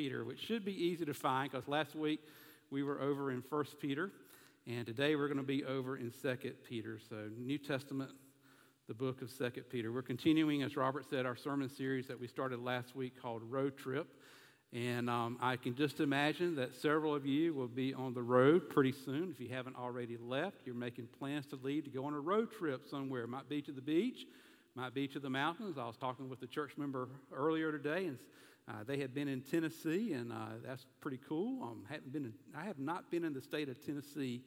Peter, which should be easy to find because last week we were over in 1 Peter, and today we're going to be over in 2 Peter. So New Testament, the book of 2 Peter. We're continuing, as Robert said, our sermon series that we started last week called Road Trip, and I can just imagine that several of you will be on the road pretty soon. If you haven't already left, you're making plans to leave to go on a road trip somewhere. It might be to the beach, might be to the mountains. I was talking with a church member earlier today, and they had been in Tennessee, and that's pretty cool. I have not been in the state of Tennessee.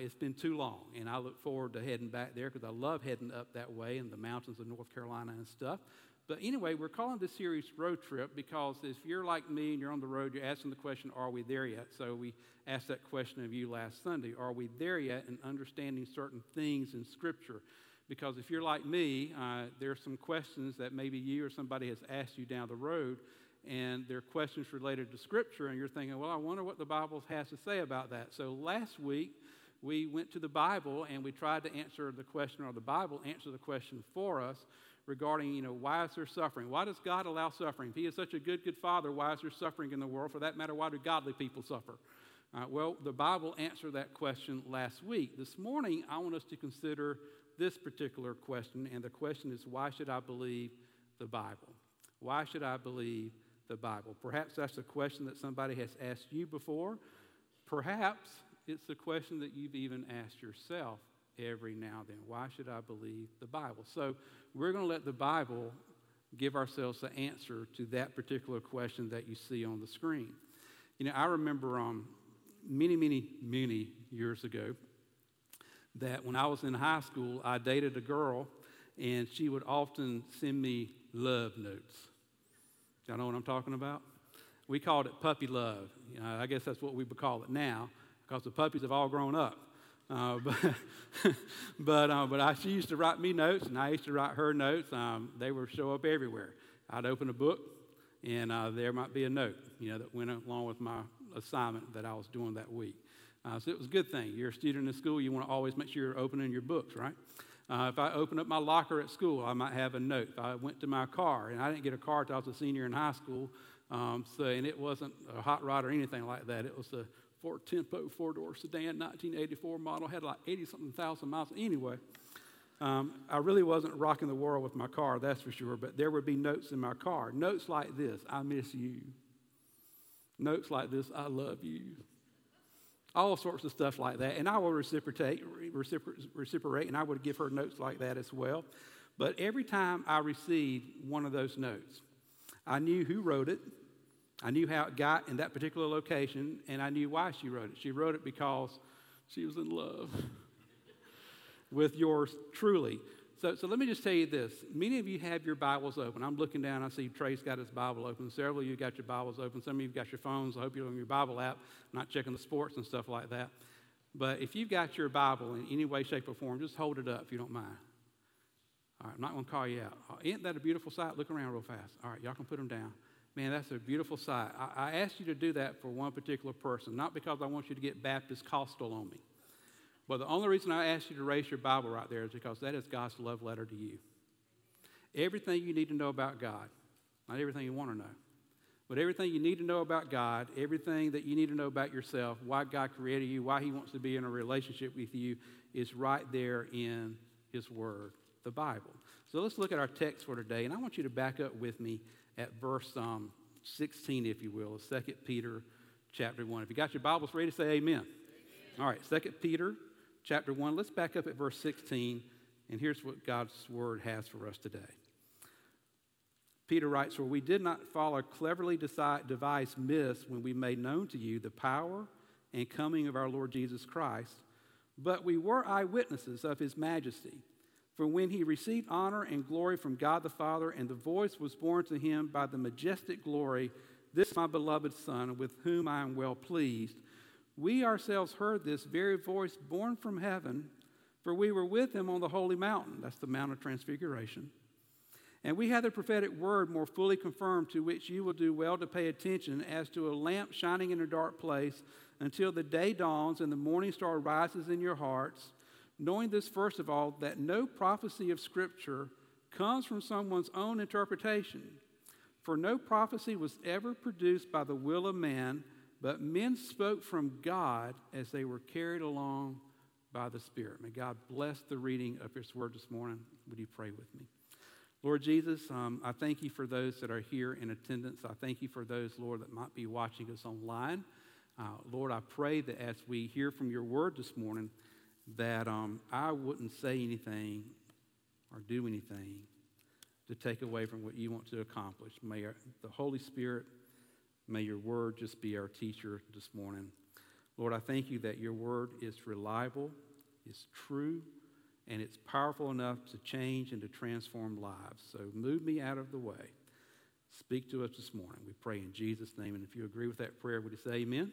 It's been too long, and I look forward to heading back there because I love heading up that way in the mountains of North Carolina and stuff. But anyway, we're calling this series Road Trip because if you're like me and you're on the road, you're asking the question, are we there yet? So we asked that question of you last Sunday. Are we there yet in understanding certain things in Scripture? Because if you're like me, there are some questions that maybe you or somebody has asked you down the road, and they're questions related to Scripture, and you're thinking, well, I wonder what the Bible has to say about that. So last week, we went to the Bible, and we tried to answer the question, or the Bible answered the question for us regarding, why is there suffering? Why does God allow suffering? If he is such a good, good Father, why is there suffering in the world? For that matter, why do godly people suffer? Well, the Bible answered that question last week. This morning, I want us to consider this particular question, and the question is, why should I believe the Bible? Why should I believe the Bible? Perhaps that's a question that somebody has asked you before. Perhaps it's a question that you've even asked yourself every now and then. Why should I believe the Bible? So we're going to let the Bible give ourselves the answer to that particular question that you see on the screen. I remember many years ago that when I was in high school, I dated a girl, and she would often send me love notes. Y'all know what I'm talking about? We called it puppy love. I guess that's what we would call it now, because the puppies have all grown up. But she used to write me notes, and I used to write her notes. They would show up everywhere. I'd open a book, and there might be a note, that went along with my assignment that I was doing that week. So it was a good thing. You're a student in school, you want to always make sure you're opening your books, right? If I open up my locker at school, I might have a note. If I went to my car, and I didn't get a car until I was a senior in high school, and it wasn't a hot rod or anything like that. It was a 4-tempo, 4-door sedan, 1984 model, had like 80-something thousand miles. Anyway, I really wasn't rocking the world with my car, that's for sure, but there would be notes in my car. Notes like this, I miss you. Notes like this, I love you. All sorts of stuff like that, and I would reciprocate, and I would give her notes like that as well. But every time I received one of those notes, I knew who wrote it, I knew how it got in that particular location, and I knew why she wrote it. She wrote it because she was in love with yours truly. So let me just tell you this. Many of you have your Bibles open. I'm looking down. I see Trey's got his Bible open. Several of you got your Bibles open. Some of you got your phones. I hope you're on your Bible app, not checking the sports and stuff like that. But if you've got your Bible in any way, shape, or form, just hold it up if you don't mind. All right, I'm not going to call you out. Isn't that a beautiful sight? Look around real fast. All right, y'all can put them down. Man, that's a beautiful sight. I asked you to do that for one particular person, not because I want you to get Baptist Coastal on me. But the only reason I asked you to raise your Bible right there is because that is God's love letter to you. Everything you need to know about God, not everything you want to know, but everything you need to know about God, everything that you need to know about yourself, why God created you, why he wants to be in a relationship with you, is right there in his word, the Bible. So let's look at our text for today, and I want you to back up with me at verse 16, if you will, 2 Peter chapter 1. If you got your Bibles ready, say amen. All right, 2 Peter chapter 1. Let's back up at verse 16, and here's what God's word has for us today. Peter writes, "For we did not follow cleverly devised myths when we made known to you the power and coming of our Lord Jesus Christ, but we were eyewitnesses of his majesty. For when he received honor and glory from God the Father, and the voice was borne to him by the majestic glory, 'This is my beloved Son, with whom I am well pleased,' we ourselves heard this very voice borne from heaven, for we were with him on the holy mountain." That's the Mount of Transfiguration. "And we had the prophetic word more fully confirmed, to which you will do well to pay attention, as to a lamp shining in a dark place, until the day dawns and the morning star rises in your hearts. Knowing this, first of all, that no prophecy of Scripture comes from someone's own interpretation. For no prophecy was ever produced by the will of man, but men spoke from God as they were carried along by the Spirit. May God bless the reading of His word this morning. Would you pray with me? Lord Jesus, I thank you for those that are here in attendance. I thank you for those, Lord, that might be watching us online. Lord, I pray that as we hear from your word this morning, that I wouldn't say anything or do anything to take away from what you want to accomplish. May the Holy Spirit, may your word just be our teacher this morning. Lord, I thank you that your word is reliable, it's true, and it's powerful enough to change and to transform lives. So move me out of the way. Speak to us this morning. We pray in Jesus' name. And if you agree with that prayer, would you say amen?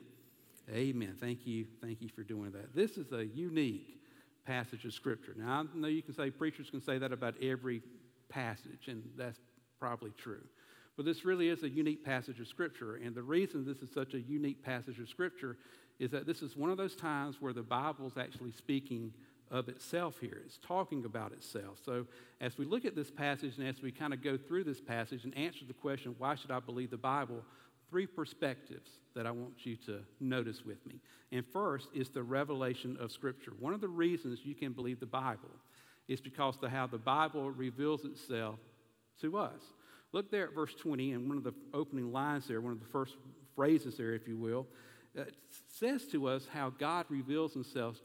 Amen. Thank you. Thank you for doing that. This is a unique passage of Scripture. Now, I know you can say, preachers can say that about every passage, and that's probably true. But this really is a unique passage of Scripture. And the reason this is such a unique passage of Scripture is that this is one of those times where the Bible is actually speaking of itself here. It's talking about itself. So as we look at this passage and as we kind of go through this passage and answer the question, why should I believe the Bible? Three perspectives that I want you to notice with me. And first is the revelation of Scripture. One of the reasons you can believe the Bible is because of how the Bible reveals itself to us. Look there at verse 20, and one of the opening lines there, one of the first phrases there, if you will, says to us how God reveals himself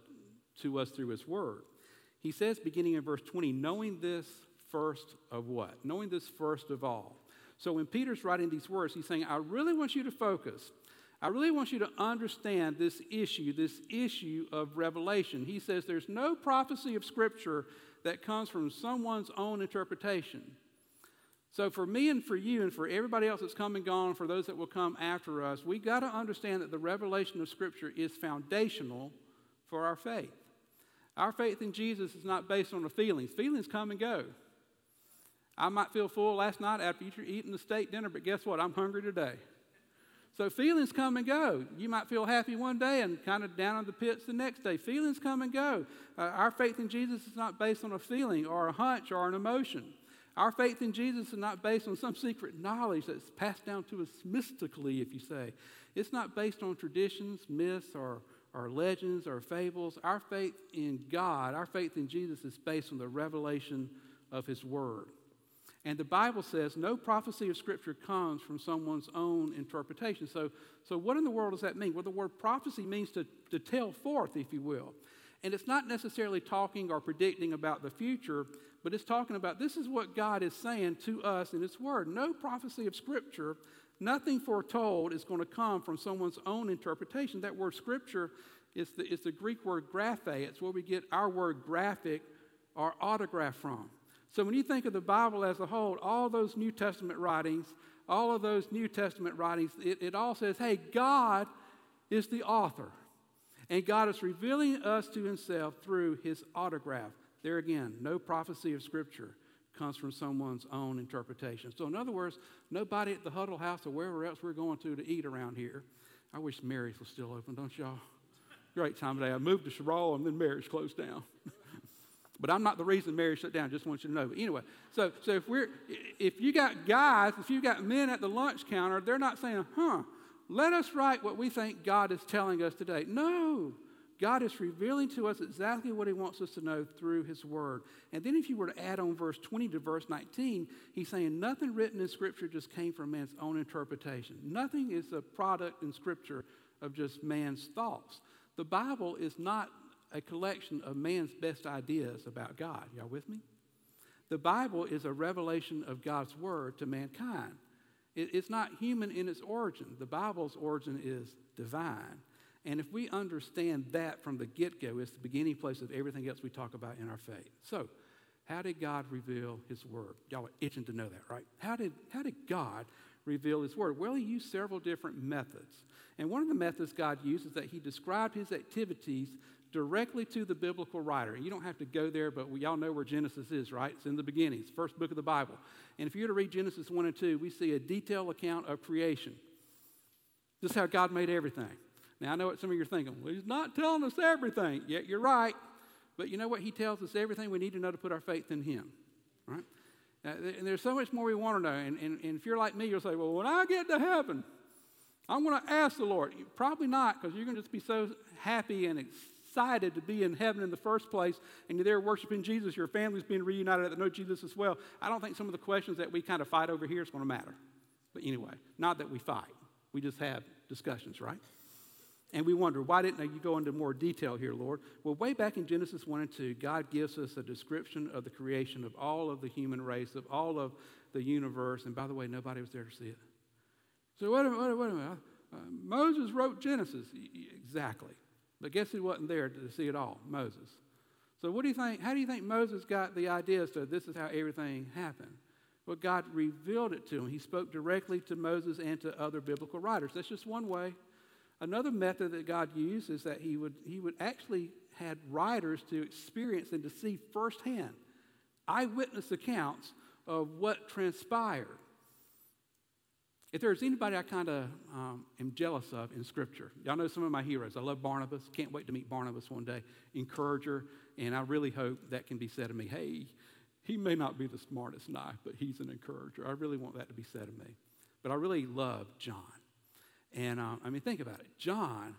to us through his word. He says, beginning in verse 20, knowing this first of what? Knowing this first of all. So when Peter's writing these words, he's saying, I really want you to focus. I really want you to understand this issue of revelation. He says there's no prophecy of Scripture that comes from someone's own interpretation. So for me and for you and for everybody else that's come and gone, for those that will come after us, we got to understand that the revelation of Scripture is foundational for our faith. Our faith in Jesus is not based on the feelings. Feelings come and go. I might feel full last night after eating the steak dinner, but guess what? I'm hungry today. So feelings come and go. You might feel happy one day and kind of down in the pits the next day. Feelings come and go. Our faith in Jesus is not based on a feeling or a hunch or an emotion. Our faith in Jesus is not based on some secret knowledge that's passed down to us mystically, if you say. It's not based on traditions, myths, or legends or fables. Our faith in God, our faith in Jesus is based on the revelation of his word. And the Bible says no prophecy of Scripture comes from someone's own interpretation. So what in the world does that mean? Well, the word prophecy means to tell forth, if you will. And it's not necessarily talking or predicting about the future, but it's talking about this is what God is saying to us in his word. No prophecy of Scripture, nothing foretold is going to come from someone's own interpretation. That word Scripture is the Greek word graphe. It's where we get our word graphic or autograph from. So when you think of the Bible as a whole, all those New Testament writings, it all says, hey, God is the author. And God is revealing us to himself through his autograph. There again, no prophecy of Scripture comes from someone's own interpretation. So in other words, nobody at the Huddle House or wherever else we're going to eat around here. I wish Mary's was still open, don't y'all? Great time of day. I moved to Sherall and then Mary's closed down. But I'm not the reason marriage shut down. Just want you to know. But anyway, so if you got guys, if you got men at the lunch counter, they're not saying, let us write what we think God is telling us today. No, God is revealing to us exactly what he wants us to know through his word. And then if you were to add on verse 20 to verse 19, he's saying nothing written in Scripture just came from man's own interpretation. Nothing is a product in Scripture of just man's thoughts. The Bible is not a collection of man's best ideas about God. Y'all with me? The Bible is a revelation of God's word to mankind. It's not human in its origin. The Bible's origin is divine. And if we understand that from the get-go, it's the beginning place of everything else we talk about in our faith. So, how did God reveal his word? Y'all are itching to know that, right? How did God reveal his word? Well, he used several different methods. And one of the methods God used is that he described his activities directly to the biblical writer. You don't have to go there, but we all know where Genesis is, right? It's in the beginning. It's the first book of the Bible. And if you were to read Genesis 1 and 2, we see a detailed account of creation. This is how God made everything. Now, I know what some of you are thinking. Well, he's not telling us everything. Yet you're right. But you know what? He tells us everything we need to know to put our faith in him, right? And there's so much more we want to know. And if you're like me, you'll say, well, when I get to heaven, I'm going to ask the Lord. Probably not, because you're going to just be so happy and excited to be in heaven in the first place, and you're there worshiping Jesus. Your family's being reunited that know Jesus as well. I don't think some of the questions that we kind of fight over here is going to matter. But anyway, not that we fight. We just have discussions, right? And we wonder, why didn't you go into more detail here, Lord? Well, way back in Genesis 1 and 2, God gives us a description of the creation of all of the human race, of all of the universe. And by the way, nobody was there to see it. So wait a minute. Moses wrote Genesis. Exactly. But guess who wasn't there to see it all? Moses. So what do you think? How do you think Moses got the idea as to this is how everything happened? Well, God revealed it to him. He spoke directly to Moses and to other biblical writers. That's just one way. Another method that God used is that he would actually had writers to experience and to see firsthand eyewitness accounts of what transpired. If there's anybody I kind of am jealous of in Scripture, y'all know some of my heroes. I love Barnabas. Can't wait to meet Barnabas one day. Encourager. And I really hope that can be said of me. Hey, he may not be the smartest knife, but he's an encourager. I really want that to be said of me. But I really love John. And think about it. John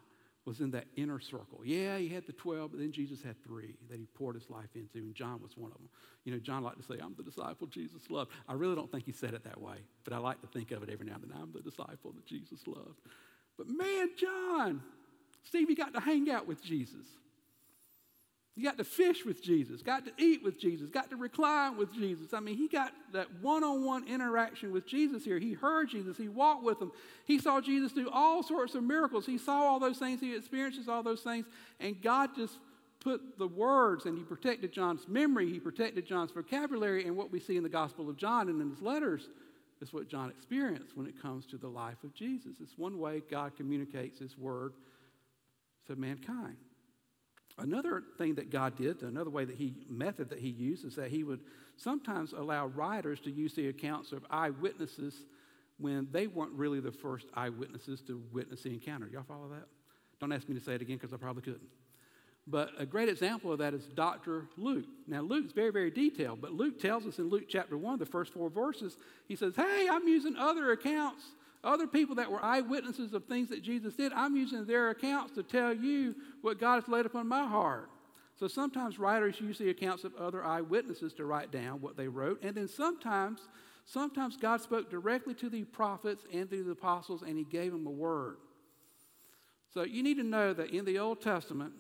was in that inner circle. Yeah, he had the 12, but then Jesus had 3 that he poured his life into, and John was one of them. You know, John liked to say, I'm the disciple Jesus loved. I really don't think he said it that way, but I like to think of it every now and then. I'm the disciple that Jesus loved. But man, John, Steve, you got to hang out with Jesus. You got to fish with Jesus, got to eat with Jesus, got to recline with Jesus. I mean, he got that one-on-one interaction with Jesus here. He heard Jesus. He walked with him. He saw Jesus do all sorts of miracles. He saw all those things. He experienced all those things. And God just put the words, and he protected John's memory. He protected John's vocabulary. And what we see in the Gospel of John and in his letters is what John experienced when it comes to the life of Jesus. It's one way God communicates his word to mankind. Another thing that God did, another way that method that he used is that he would sometimes allow writers to use the accounts of eyewitnesses when they weren't really the first eyewitnesses to witness the encounter. Y'all follow that? Don't ask me to say it again because I probably couldn't. But a great example of that is Dr. Luke. Now, Luke's very, very detailed, but Luke tells us in Luke chapter 1, the first 4 verses, he says, hey, I'm using other accounts, other people that were eyewitnesses of things that Jesus did. I'm using their accounts to tell you what God has laid upon my heart. So sometimes writers use the accounts of other eyewitnesses to write down what they wrote. And then sometimes God spoke directly to the prophets and to the apostles, and he gave them a word. So you need to know that in the Old Testament,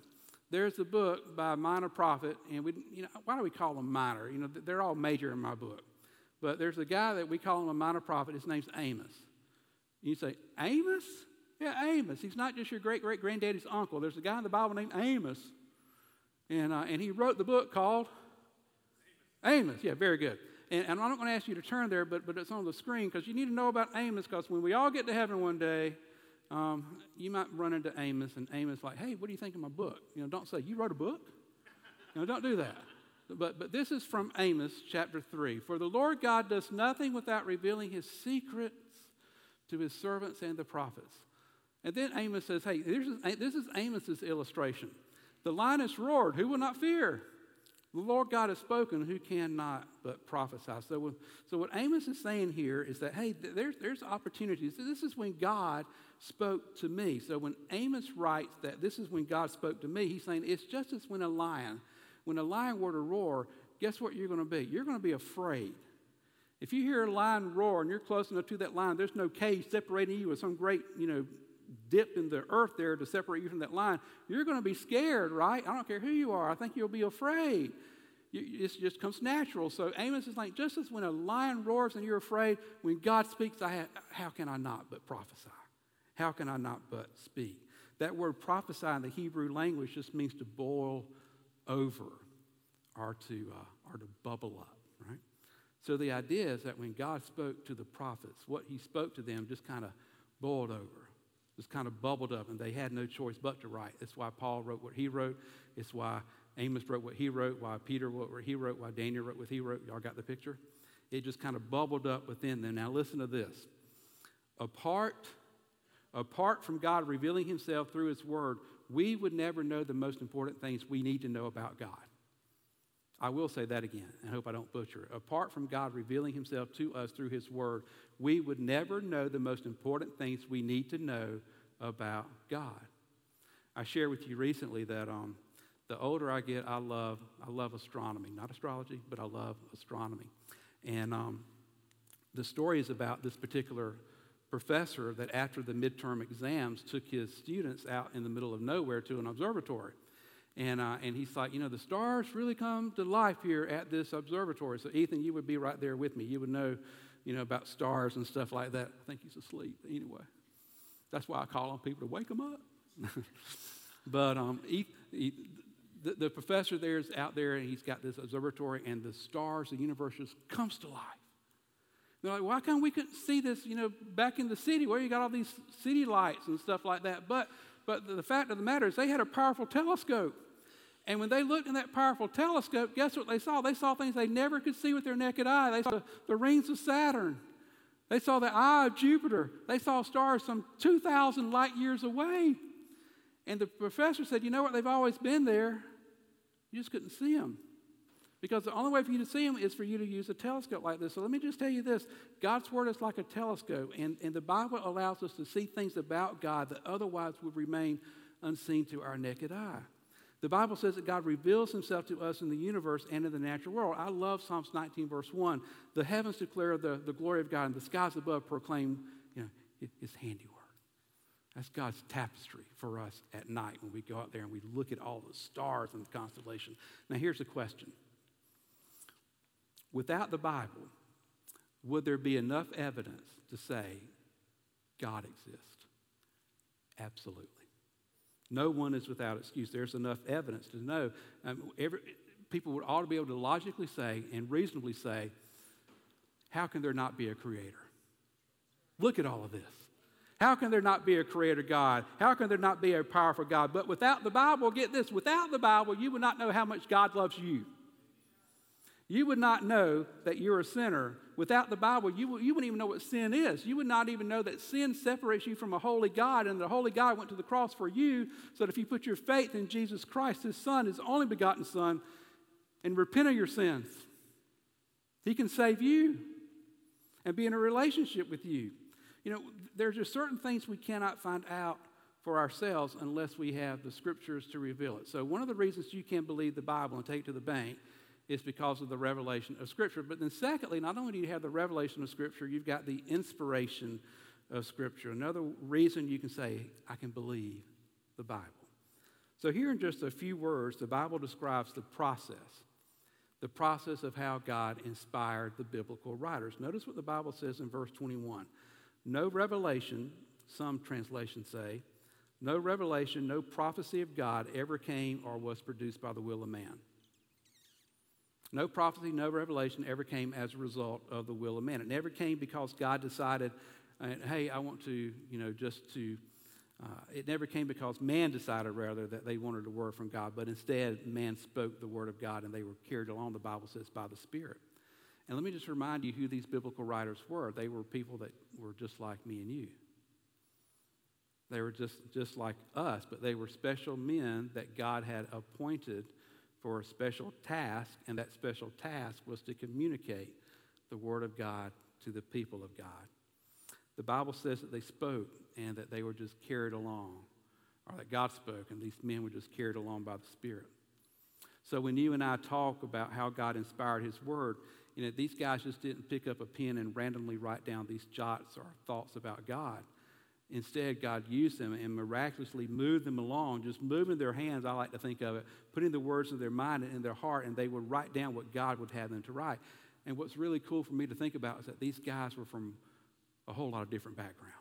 there's a book by a minor prophet. And why do we call them minor? They're all major in my book. But there's a guy that we call him a minor prophet. His name's Amos. You say, Amos? Yeah, Amos. He's not just your great-great-granddaddy's uncle. There's a guy in the Bible named Amos, and he wrote the book called Amos. Yeah, very good. And I'm not going to ask you to turn there, but it's on the screen because you need to know about Amos because when we all get to heaven one day, you might run into Amos, and Amos like, hey, what do you think of my book? Don't say, you wrote a book? Don't do that. But this is from Amos chapter 3. For the Lord God does nothing without revealing his secret to his servants and the prophets. And then Amos says, hey, this is Amos's illustration. The lion has roared. Who will not fear? The Lord God has spoken. Who cannot but prophesy? So what Amos is saying here is that, hey, there's opportunities. This is when God spoke to me. So when Amos writes that this is when God spoke to me, he's saying it's just as when a lion were to roar, guess what you're going to be? You're going to be afraid. If you hear a lion roar and you're close enough to that lion, there's no cage separating you with some great, dip in the earth there to separate you from that lion. You're going to be scared, right? I don't care who you are. I think you'll be afraid. It just comes natural. So Amos is like, just as when a lion roars and you're afraid, when God speaks, how can I not but prophesy? How can I not but speak? That word prophesy in the Hebrew language just means to boil over or to bubble up, right? So the idea is that when God spoke to the prophets, what he spoke to them just kind of boiled over, just kind of bubbled up, and they had no choice but to write. That's why Paul wrote what he wrote. It's why Amos wrote what he wrote, why Peter wrote what he wrote, why Daniel wrote what he wrote. Y'all got the picture? It just kind of bubbled up within them. Now listen to this. Apart from God revealing himself through his word, we would never know the most important things we need to know about God. I will say that again, and hope I don't butcher it. Apart from God revealing himself to us through his word, we would never know the most important things we need to know about God. I shared with you recently that the older I get, I love astronomy. Not astrology, but I love astronomy. And the story is about this particular professor that after the midterm exams took his students out in the middle of nowhere to an observatory. And he's like, you know, the stars really come to life here at this observatory. So, Ethan, you would be right there with me. You would know, you know, about stars and stuff like that. I think he's asleep anyway. That's why I call on people to wake him up. But the professor there is out there, and he's got this observatory, and the stars, the universe just comes to life. They're like, why can't we couldn't see this, you know, back in the city where you got all these city lights and stuff like that? But the fact of the matter is they had a powerful telescope. And when they looked in that powerful telescope, guess what they saw? They saw things they never could see with their naked eye. They saw the rings of Saturn. They saw the eye of Jupiter. They saw stars some 2,000 light years away. And the professor said, you know what? They've always been there. You just couldn't see them. Because the only way for you to see them is for you to use a telescope like this. So let me just tell you this. God's word is like a telescope, and the Bible allows us to see things about God that otherwise would remain unseen to our naked eye. The Bible says that God reveals himself to us in the universe and in the natural world. I love Psalms 19, verse 1. The heavens declare the glory of God, and the skies above proclaim, you know, his handiwork. That's God's tapestry for us at night when we go out there and we look at all the stars and the constellations. Now here's the question. Without the Bible, would there be enough evidence to say God exists? Absolutely. No one is without excuse. There's enough evidence to know. People would ought to be able to logically say and reasonably say, how can there not be a creator? Look at all of this. How can there not be a creator God? How can there not be a powerful God? But without the Bible, get this, without the Bible, you would not know how much God loves you. You would not know that you're a sinner. Without the Bible, you wouldn't even know what sin is. You would not even know that sin separates you from a holy God, and the holy God went to the cross for you, so that if you put your faith in Jesus Christ, his Son, his only begotten Son, and repent of your sins, he can save you and be in a relationship with you. You know, there's just certain things we cannot find out for ourselves unless we have the scriptures to reveal it. So one of the reasons you can believe the Bible and take it to the bank is because of the revelation of Scripture. But then secondly, not only do you have the revelation of Scripture, you've got the inspiration of Scripture. Another reason you can say, I can believe the Bible. So here in just a few words, the Bible describes the process of how God inspired the biblical writers. Notice what the Bible says in verse 21. No revelation, some translations say, no revelation, no prophecy of God ever came or was produced by the will of man. No prophecy, no revelation ever came as a result of the will of man. It never came because God decided, hey, I want to, you know, just to, it never came because man decided, rather, that they wanted a word from God. But instead, man spoke the word of God, and they were carried along, the Bible says, by the Spirit. And let me just remind you who these biblical writers were. They were people that were just like me and you. They were just like us, but they were special men that God had appointed for a special task, and that special task was to communicate the word of God to the people of God. The Bible says that they spoke and that they were just carried along, or that God spoke and these men were just carried along by the Spirit. So when you and I talk about how God inspired his word, you know, these guys just didn't pick up a pen and randomly write down these jots or thoughts about God. Instead, God used them and miraculously moved them along, just moving their hands, I like to think of it, putting the words in their mind and in their heart, and they would write down what God would have them to write. And what's really cool for me to think about is that these guys were from a whole lot of different backgrounds.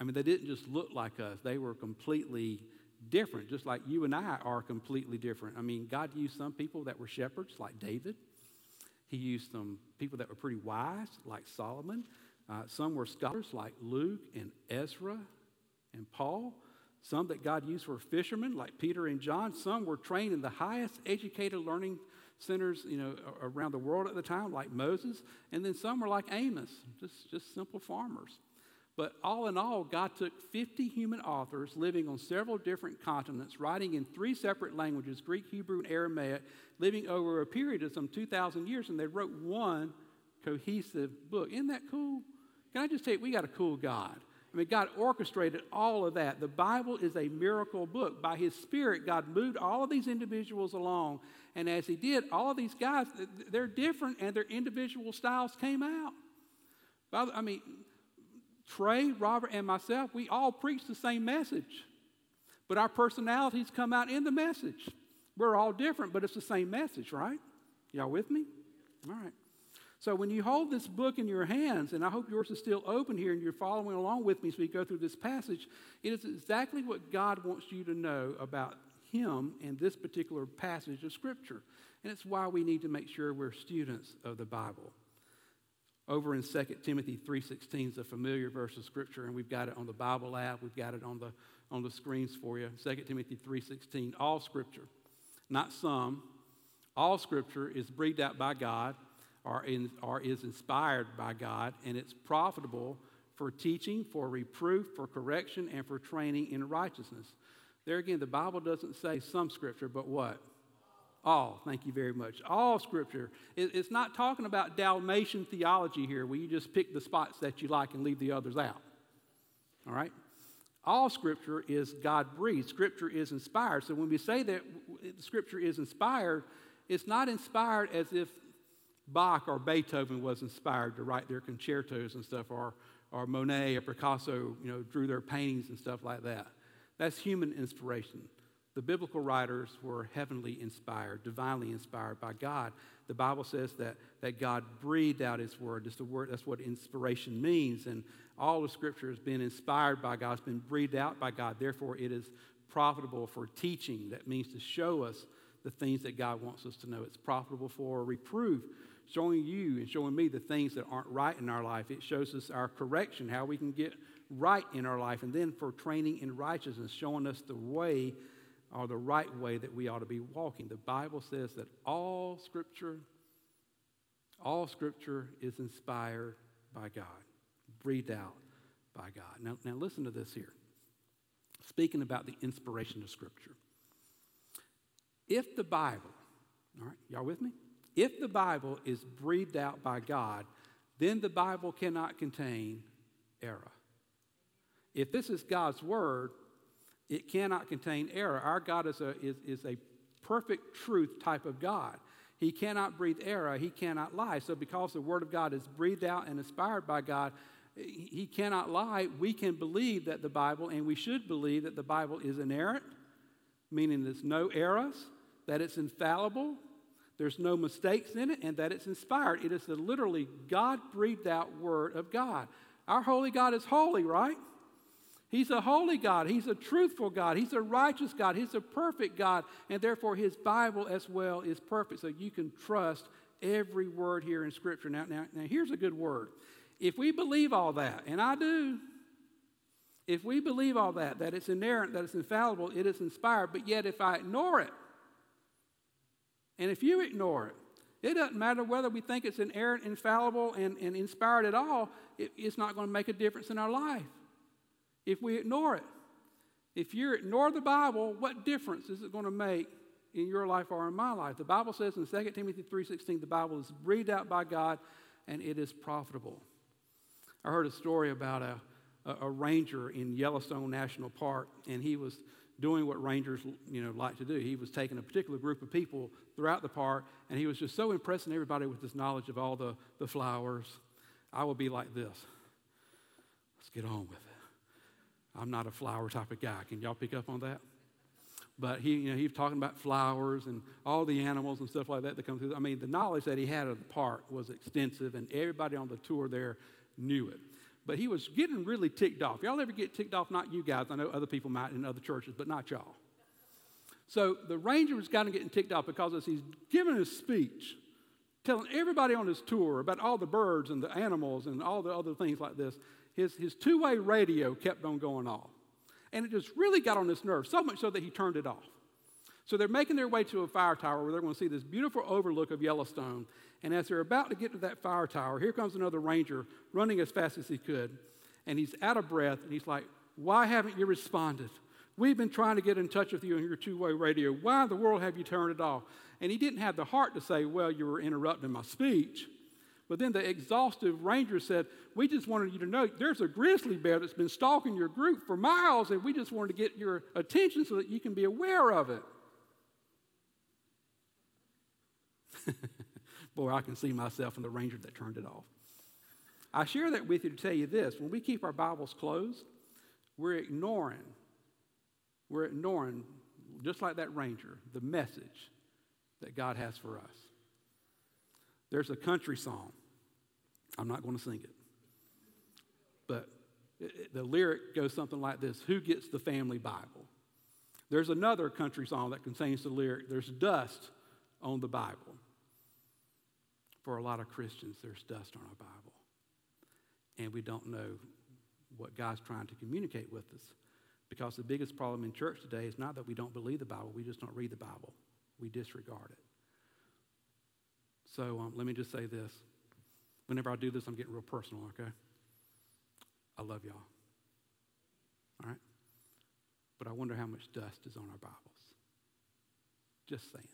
I mean, they didn't just look like us. They were completely different, just like you and I are completely different. I mean, God used some people that were shepherds, like David. He used some people that were pretty wise, like Solomon. Some were scholars like Luke and Ezra and Paul. Some that God used were fishermen like Peter and John. Some were trained in the highest educated learning centers, you know, around the world at the time, like Moses. And then some were like Amos, just simple farmers. But all in all, God took 50 human authors living on several different continents, writing in three separate languages, Greek, Hebrew, and Aramaic, living over a period of some 2,000 years, and they wrote one cohesive book. Isn't that cool? Can I just tell you, we got a cool God. I mean, God orchestrated all of that. The Bible is a miracle book. By His Spirit, God moved all of these individuals along. And as He did, all of these guys, they're different, and their individual styles came out. I mean, Trey, Robert, and myself, we all preach the same message. But our personalities come out in the message. We're all different, but it's the same message, right? Y'all with me? All right. So when you hold this book in your hands, and I hope yours is still open here and you're following along with me as we go through this passage, it is exactly what God wants you to know about Him in this particular passage of Scripture. And it's why we need to make sure we're students of the Bible. Over in 2 Timothy 3:16 is a familiar verse of Scripture, and we've got it on the Bible app. We've got it on the screens for you. 2 Timothy 3:16, all Scripture, not some, all Scripture is breathed out by God, or is inspired by God, and it's profitable for teaching, for reproof, for correction, and for training in righteousness. There again, the Bible doesn't say some Scripture, but what? All. Thank you very much. All Scripture. It's not talking about Dalmatian theology here, where you just pick the spots that you like and leave the others out. All right? All Scripture is God-breathed. Scripture is inspired. So when we say that Scripture is inspired, it's not inspired as if Bach or Beethoven was inspired to write their concertos and stuff, or Monet or Picasso, you know, drew their paintings and stuff like that. That's human inspiration. The biblical writers were heavenly inspired, divinely inspired by God. The Bible says that God breathed out His word. It's the word. That's what inspiration means. And all of Scripture has been inspired by God. It's been breathed out by God. Therefore, it is profitable for teaching. That means to show us the things that God wants us to know. It's profitable for reproof, showing you and showing me the things that aren't right in our life. It shows us our correction, how we can get right in our life. And then for training in righteousness, showing us the way or the right way that we ought to be walking. The Bible says that all Scripture is inspired by God, breathed out by God. Now listen to this here. Speaking about the inspiration of Scripture. If the Bible, all right, y'all with me? If the Bible is breathed out by God, then the Bible cannot contain error. If this is God's word, it cannot contain error. Our God is a perfect truth type of God. He cannot breathe error. He cannot lie. So because the word of God is breathed out and inspired by God, He cannot lie. We can believe that the Bible, and we should believe that the Bible is inerrant, meaning there's no errors, that it's infallible, there's no mistakes in it, and that it's inspired. It is the literally God-breathed-out Word of God. Our holy God is holy, right? He's a holy God. He's a truthful God. He's a righteous God. He's a perfect God, and therefore His Bible as well is perfect, so you can trust every word here in Scripture. Now here's a good word. If we believe all that, and I do, if we believe all that, that it's inerrant, that it's infallible, it is inspired, but yet if I ignore it, and if you ignore it, it doesn't matter whether we think it's inerrant, infallible, and inspired at all, it's not going to make a difference in our life if we ignore it. If you ignore the Bible, what difference is it going to make in your life or in my life? The Bible says in 2 Timothy 3:16, the Bible is breathed out by God, and it is profitable. I heard a story about a ranger in Yellowstone National Park, and he was doing what rangers, like to do. He was taking a particular group of people throughout the park, and he was just so impressing everybody with his knowledge of all the flowers. I will be like this. Let's get on with it. I'm not a flower type of guy. Can y'all pick up on that? But he was talking about flowers and all the animals and stuff like that that come through. I mean, the knowledge that he had of the park was extensive, and everybody on the tour there knew it. But he was getting really ticked off. Y'all ever get ticked off? Not you guys. I know other people might in other churches, but not y'all. So the ranger was kind of getting ticked off because as he's giving his speech, telling everybody on his tour about all the birds and the animals and all the other things like this, his two-way radio kept on going off. And it just really got on his nerves, so much so that he turned it off. So they're making their way to a fire tower where they're going to see this beautiful overlook of Yellowstone. And as they're about to get to that fire tower, here comes another ranger running as fast as he could. and he's out of breath, and he's like, why haven't you responded? We've been trying to get in touch with you on your two-way radio. Why in the world have you turned it off? And he didn't have the heart to say, well, you were interrupting my speech. But then the exhaustive ranger said, we just wanted you to know there's a grizzly bear that's been stalking your group for miles, and we just wanted to get your attention so that you can be aware of it. Boy, I can see myself in the ranger that turned it off. I share that with you to tell you this. When we keep our Bibles closed, we're ignoring, just like that ranger, the message that God has for us. There's a country song. I'm not going to sing it. But the lyric goes something like this: who gets the family Bible? There's another country song that contains the lyric, there's dust on the Bible. For a lot of Christians, there's dust on our Bible. And we don't know what God's trying to communicate with us. Because the biggest problem in church today is not that we don't believe the Bible, we just don't read the Bible. We disregard it. So let me just say this. Whenever I do this, I'm getting real personal, okay? I love y'all. All right? But I wonder how much dust is on our Bibles. Just saying.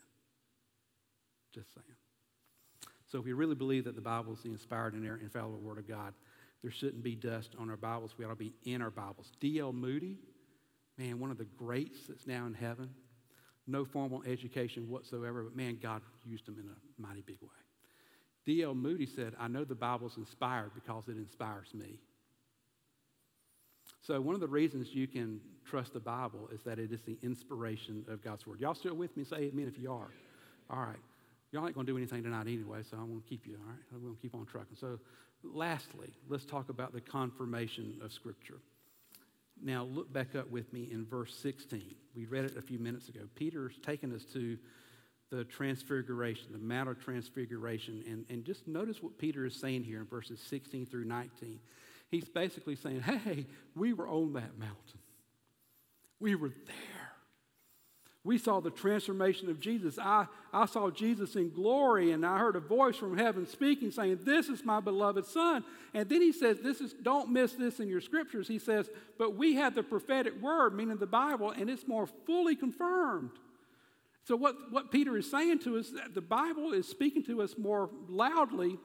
Just saying. So if we really believe that the Bible is the inspired and infallible Word of God, there shouldn't be dust on our Bibles. We ought to be in our Bibles. D.L. Moody, man, one of the greats that's now in heaven. No formal education whatsoever, but man, God used him in a mighty big way. D.L. Moody said, I know the Bible's inspired because it inspires me. So one of the reasons you can trust the Bible is that it is the inspiration of God's Word. Y'all still with me? Say amen if you are. All right. Y'all ain't going to do anything tonight anyway, so I'm going to keep you, all right? I'm going to keep on trucking. So lastly, let's talk about the confirmation of Scripture. Now look back up with me in verse 16. We read it a few minutes ago. Peter's taken us to the Transfiguration, the Mount of Transfiguration. And just notice what Peter is saying here in verses 16 through 19. He's basically saying, hey, we were on that mountain. We were there. We saw the transformation of Jesus. I saw Jesus in glory, and I heard a voice from heaven speaking, saying, this is my beloved son. And then he says, don't miss this in your scriptures. He says, but we have the prophetic word, meaning the Bible, and it's more fully confirmed. So what Peter is saying to us, that the Bible is speaking to us more loudly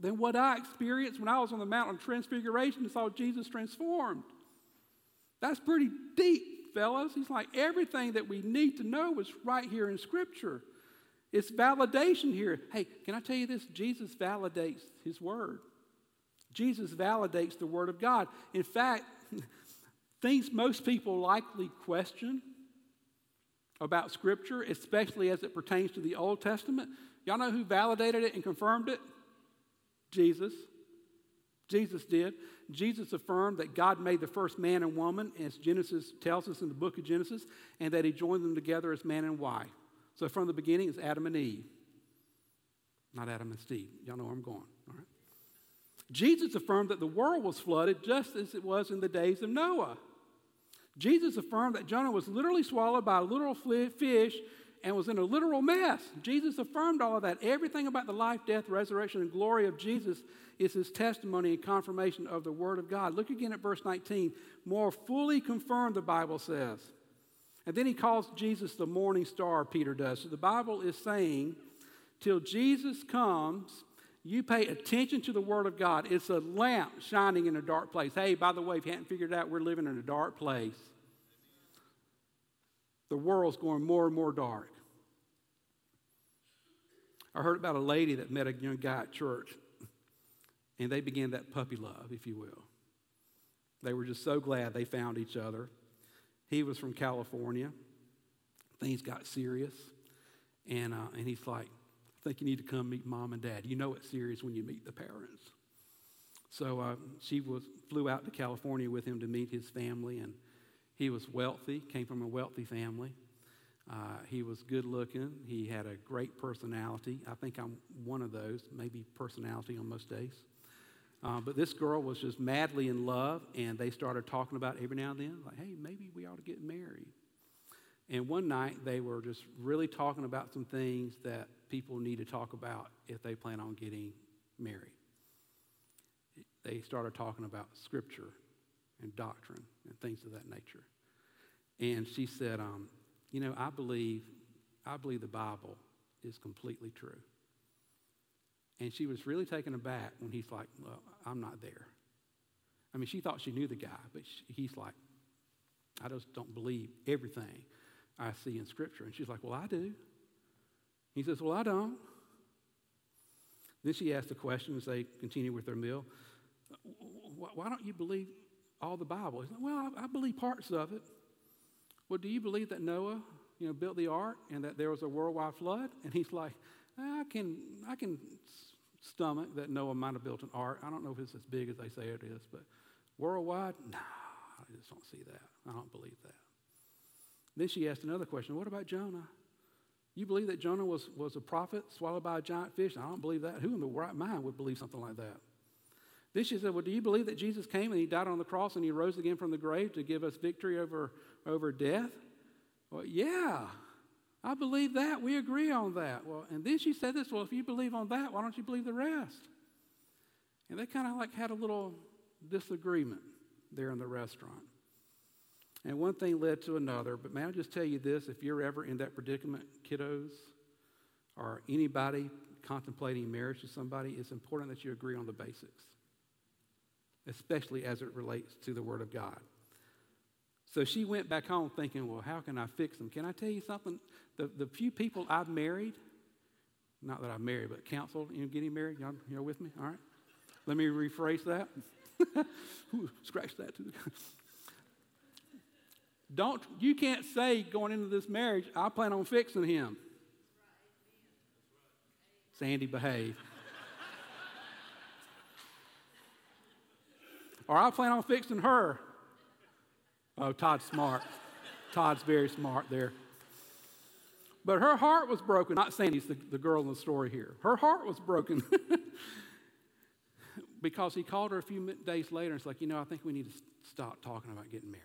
than what I experienced when I was on the Mount of Transfiguration and saw Jesus transformed. That's pretty deep, fellas. He's like, everything that we need to know is right here in Scripture. It's validation here. Hey, can I tell you this? Jesus validates his word. Jesus validates the word of God. In fact, things most people likely question about Scripture, especially as it pertains to the Old Testament, y'all know who validated it and confirmed it? Jesus. Jesus did. Jesus affirmed that God made the first man and woman, as Genesis tells us in the book of Genesis, and that he joined them together as man and wife. So from the beginning, it's Adam and Eve. Not Adam and Steve. Y'all know where I'm going. All right. Jesus affirmed that the world was flooded just as it was in the days of Noah. Jesus affirmed that Jonah was literally swallowed by a literal fish and was in a literal mess. Jesus affirmed all of that. Everything about the life, death, resurrection, and glory of Jesus is his testimony and confirmation of the word of God. Look again at verse 19. More fully confirmed, the Bible says. And then he calls Jesus the morning star, Peter does. So the Bible is saying, till Jesus comes, you pay attention to the word of God. It's a lamp shining in a dark place. Hey, by the way, if you hadn't figured it out, we're living in a dark place. The world's going more and more dark. I heard about a lady that met a young guy at church, and they began that puppy love, if you will. They were just so glad they found each other. He was from California. Things got serious, and he's like, I think you need to come meet mom and dad. You know it's serious when you meet the parents. So she flew out to California with him to meet his family, and he was wealthy, came from a wealthy family. He was good looking. He had a great personality. I think I'm one of those, maybe personality on most days. But this girl was just madly in love, and they started talking about every now and then, like, hey, maybe we ought to get married. And one night, they were just really talking about some things that people need to talk about if they plan on getting married. they started talking about scripture and doctrine and things of that nature. And she said, you know, I believe the Bible is completely true. And she was really taken aback when he's like, well, I'm not there. I mean, she thought she knew the guy, but he's like, I just don't believe everything I see in Scripture. And she's like, well, I do. He says, well, I don't. Then she asked the question as they continue with their meal, why don't you believe all the Bible? He's like, well, I believe parts of it. Well, do you believe that Noah, you know, built the ark and that there was a worldwide flood? And he's like, I can stomach that Noah might have built an ark. I don't know if it's as big as they say it is, but worldwide, no, I just don't see that. I don't believe that. Then she asked another question. What about Jonah? You believe that Jonah was a prophet swallowed by a giant fish? I don't believe that. Who in the right mind would believe something like that? Then she said, well, do you believe that Jesus came and he died on the cross and he rose again from the grave to give us victory over death? Well, yeah, I believe that. We agree on that. Well, and then she said this, well, if you believe on that, why don't you believe the rest? And they kind of like had a little disagreement there in the restaurant. And one thing led to another. But man, I'll just tell you this, if you're ever in that predicament, kiddos, or anybody contemplating marriage to somebody, it's important that you agree on the basics, especially as it relates to the Word of God. So she went back home thinking, well, how can I fix them? Can I tell you something? The few people I've married, not that I've married, but counseled, you know, getting married, y'all with me? All right. Let me rephrase that. Ooh, scratch that too. You can't say going into this marriage, I plan on fixing him. Sandy, behave. Or I plan on fixing her. Oh, Todd's smart. Todd's very smart there. But her heart was broken. Not Sandy's the girl in the story here. Her heart was broken because he called her a few days later and it's like, you know, I think we need to stop talking about getting married.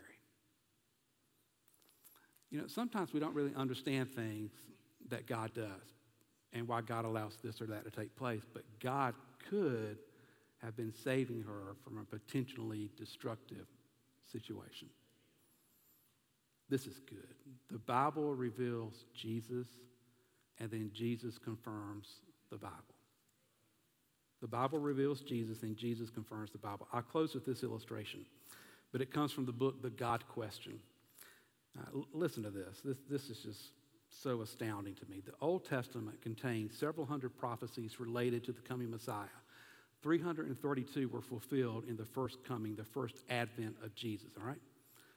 You know, sometimes we don't really understand things that God does and why God allows this or that to take place, but God could have been saving her from a potentially destructive situation. This is good. The Bible reveals Jesus, and then Jesus confirms the Bible. The Bible reveals Jesus, and Jesus confirms the Bible. I'll close with this illustration, but it comes from the book, The God Question. Listen to this. This is just so astounding to me. The Old Testament contains several hundred prophecies related to the coming Messiah. 332 were fulfilled in the first coming, the first advent of Jesus, all right?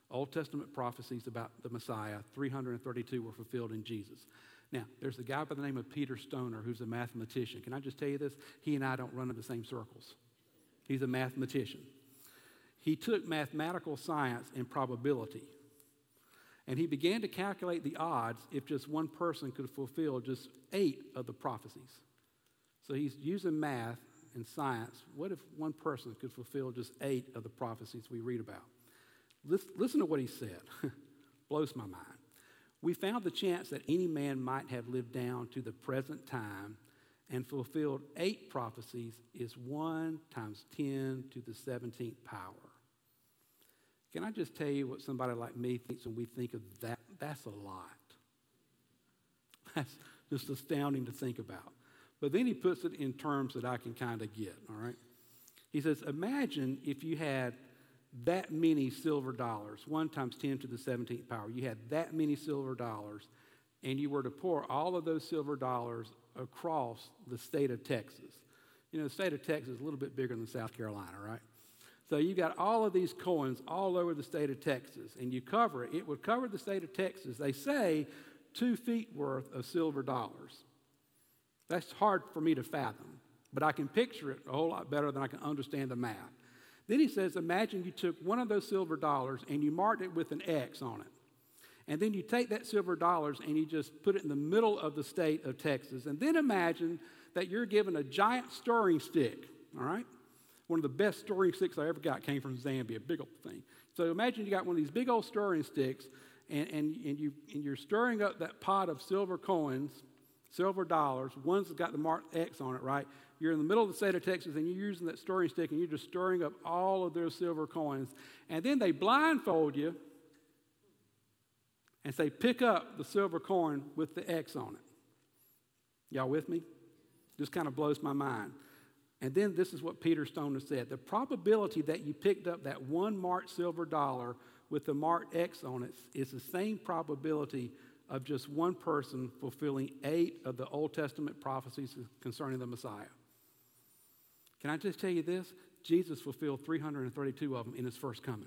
Old Testament prophecies about the Messiah, 332 were fulfilled in Jesus. Now, there's a guy by the name of Peter Stoner who's a mathematician. Can I just tell you this? He and I don't run in the same circles. He's a mathematician. He took mathematical science and probability, and he began to calculate the odds if just one person could fulfill just 8 of the prophecies. So he's using math in science. What if one person could fulfill just 8 of the prophecies we read about? Listen to what he said. Blows my mind. We found the chance that any man might have lived down to the present time and fulfilled 8 prophecies is 1 × 10⁴ power. Can I just tell you what somebody like me thinks when we think of that? That's a lot. That's just astounding to think about. But then he puts it in terms that I can kind of get, all right? He says, imagine if you had that many silver dollars, 1 × 10⁴ power. You had that many silver dollars, and you were to pour all of those silver dollars across the state of Texas. You know, the state of Texas is a little bit bigger than South Carolina, right? So you got all of these coins all over the state of Texas, and you cover it. It would cover the state of Texas, they say, 2 feet worth of silver dollars. That's hard for me to fathom, but I can picture it a whole lot better than I can understand the math. Then he says, imagine you took one of those silver dollars and you marked it with an X on it. And then you take that silver dollars and you just put it in the middle of the state of Texas. And then imagine that you're given a giant stirring stick, all right? One of the best stirring sticks I ever got came from Zambia, big old thing. So imagine you got one of these big old stirring sticks and you're stirring up that pot of silver coins, silver dollars, one's got the marked X on it, right? You're in the middle of the state of Texas, and you're using that stirring stick, and you're just stirring up all of their silver coins. And then they blindfold you and say, pick up the silver coin with the X on it. Y'all with me? Just kind of blows my mind. And then this is what Peter Stoner said. The probability that you picked up that one marked silver dollar with the marked X on it is the same probability of just one person fulfilling 8 of the Old Testament prophecies concerning the Messiah. Can I just tell you this? Jesus fulfilled 332 of them in his first coming.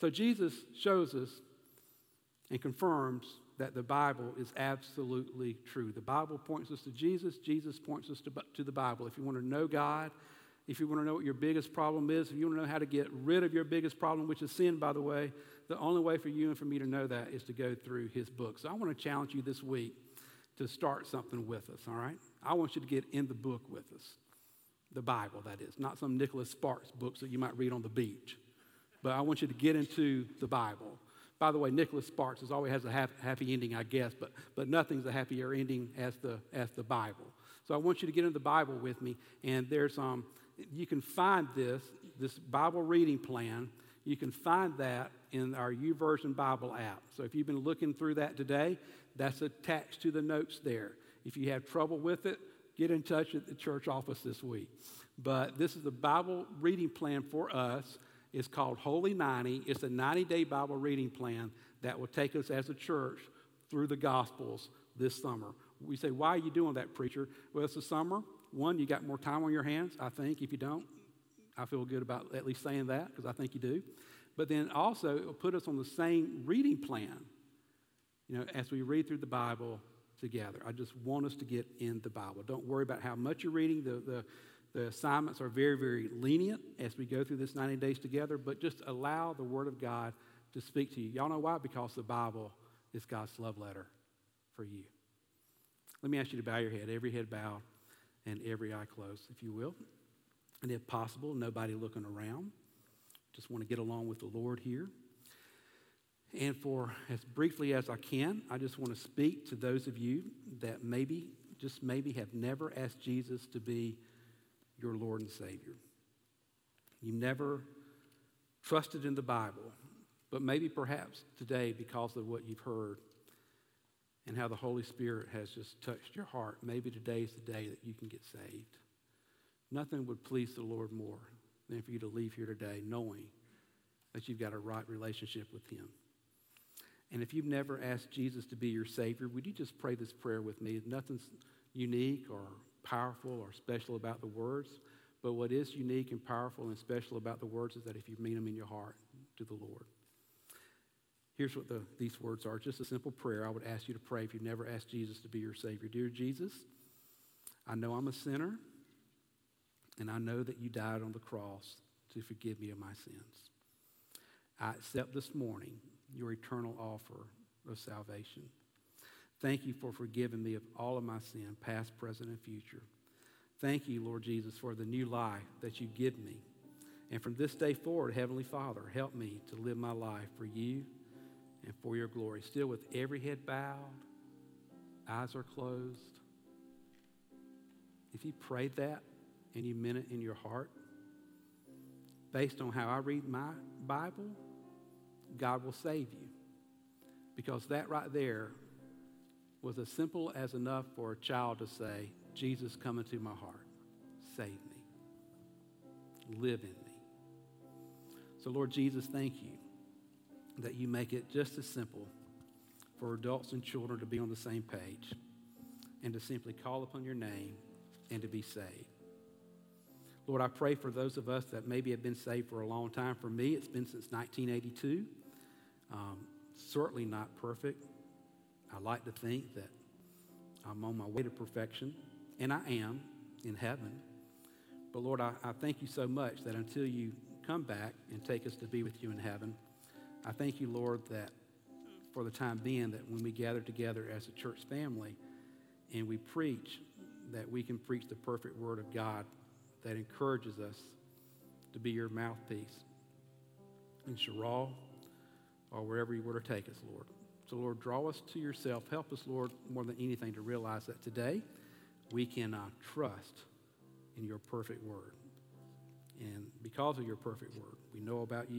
So Jesus shows us and confirms that the Bible is absolutely true. The Bible points us to Jesus. Jesus points us to the Bible. If you want to know God, if you want to know what your biggest problem is, if you want to know how to get rid of your biggest problem, which is sin, by the way, the only way for you and for me to know that is to go through his book. So I want to challenge you this week to start something with us, all right? I want you to get in the book with us, the Bible, that is, not some Nicholas Sparks books that you might read on the beach, but I want you to get into the Bible. By the way, Nicholas Sparks always has a happy ending, I guess, but nothing's a happier ending as the Bible. So I want you to get into the Bible with me, and there's you can find this Bible reading plan. You can find that in our YouVersion Bible app. So if you've been looking through that today, that's attached to the notes there. If you have trouble with it, get in touch at the church office this week. But this is the Bible reading plan for us. It's called Holy 90. It's a 90-day Bible reading plan that will take us as a church through the Gospels this summer. We say, why are you doing that, preacher? Well, it's the summer. One, you got more time on your hands, I think. If you don't, I feel good about at least saying that because I think you do. But then also, it will put us on the same reading plan, as we read through the Bible together. I just want us to get in the Bible. Don't worry about how much you're reading. The assignments are very, very lenient as we go through this 90 days together, but just allow the Word of God to speak to you. Y'all know why? Because the Bible is God's love letter for you. Let me ask you to bow your head, every head bowed and every eye closed, if you will. And if possible, nobody looking around. Just want to get along with the Lord here. And for as briefly as I can, I just want to speak to those of you that maybe, just maybe, have never asked Jesus to be your Lord and Savior. You never trusted in the Bible, but maybe perhaps today, because of what you've heard and how the Holy Spirit has just touched your heart, maybe today's the day that you can get saved. Nothing would please the Lord more than for you to leave here today knowing that you've got a right relationship with him. And if you've never asked Jesus to be your Savior, would you just pray this prayer with me? Nothing's unique or powerful or special about the words, but what is unique and powerful and special about the words is that if you mean them in your heart to the Lord. Here's what these words are. Just a simple prayer I would ask you to pray if you've never asked Jesus to be your Savior. Dear Jesus, I know I'm a sinner, and I know that you died on the cross to forgive me of my sins. I accept this morning your eternal offer of salvation. Thank you for forgiving me of all of my sin, past, present, and future. Thank you, Lord Jesus, for the new life that you give me. And from this day forward, Heavenly Father, help me to live my life for you and for your glory. Still with every head bowed, eyes are closed. If you prayed that and you meant it in your heart, based on how I read my Bible, God will save you. Because that right there was as simple as enough for a child to say, Jesus, come into my heart. Save me. Live in me. So, Lord Jesus, thank you that you make it just as simple for adults and children to be on the same page and to simply call upon your name and to be saved. Lord, I pray for those of us that maybe have been saved for a long time. For me, it's been since 1982. Certainly not perfect. I like to think that I'm on my way to perfection, and I am in heaven. But Lord, I thank you so much that until you come back and take us to be with you in heaven, I thank you, Lord, that for the time being, that when we gather together as a church family and we preach, that we can preach the perfect word of God that encourages us to be your mouthpiece in Sherall or wherever you were to take us, Lord. So, Lord, draw us to yourself. Help us, Lord, more than anything to realize that today we can trust in your perfect word. And because of your perfect word, we know about you.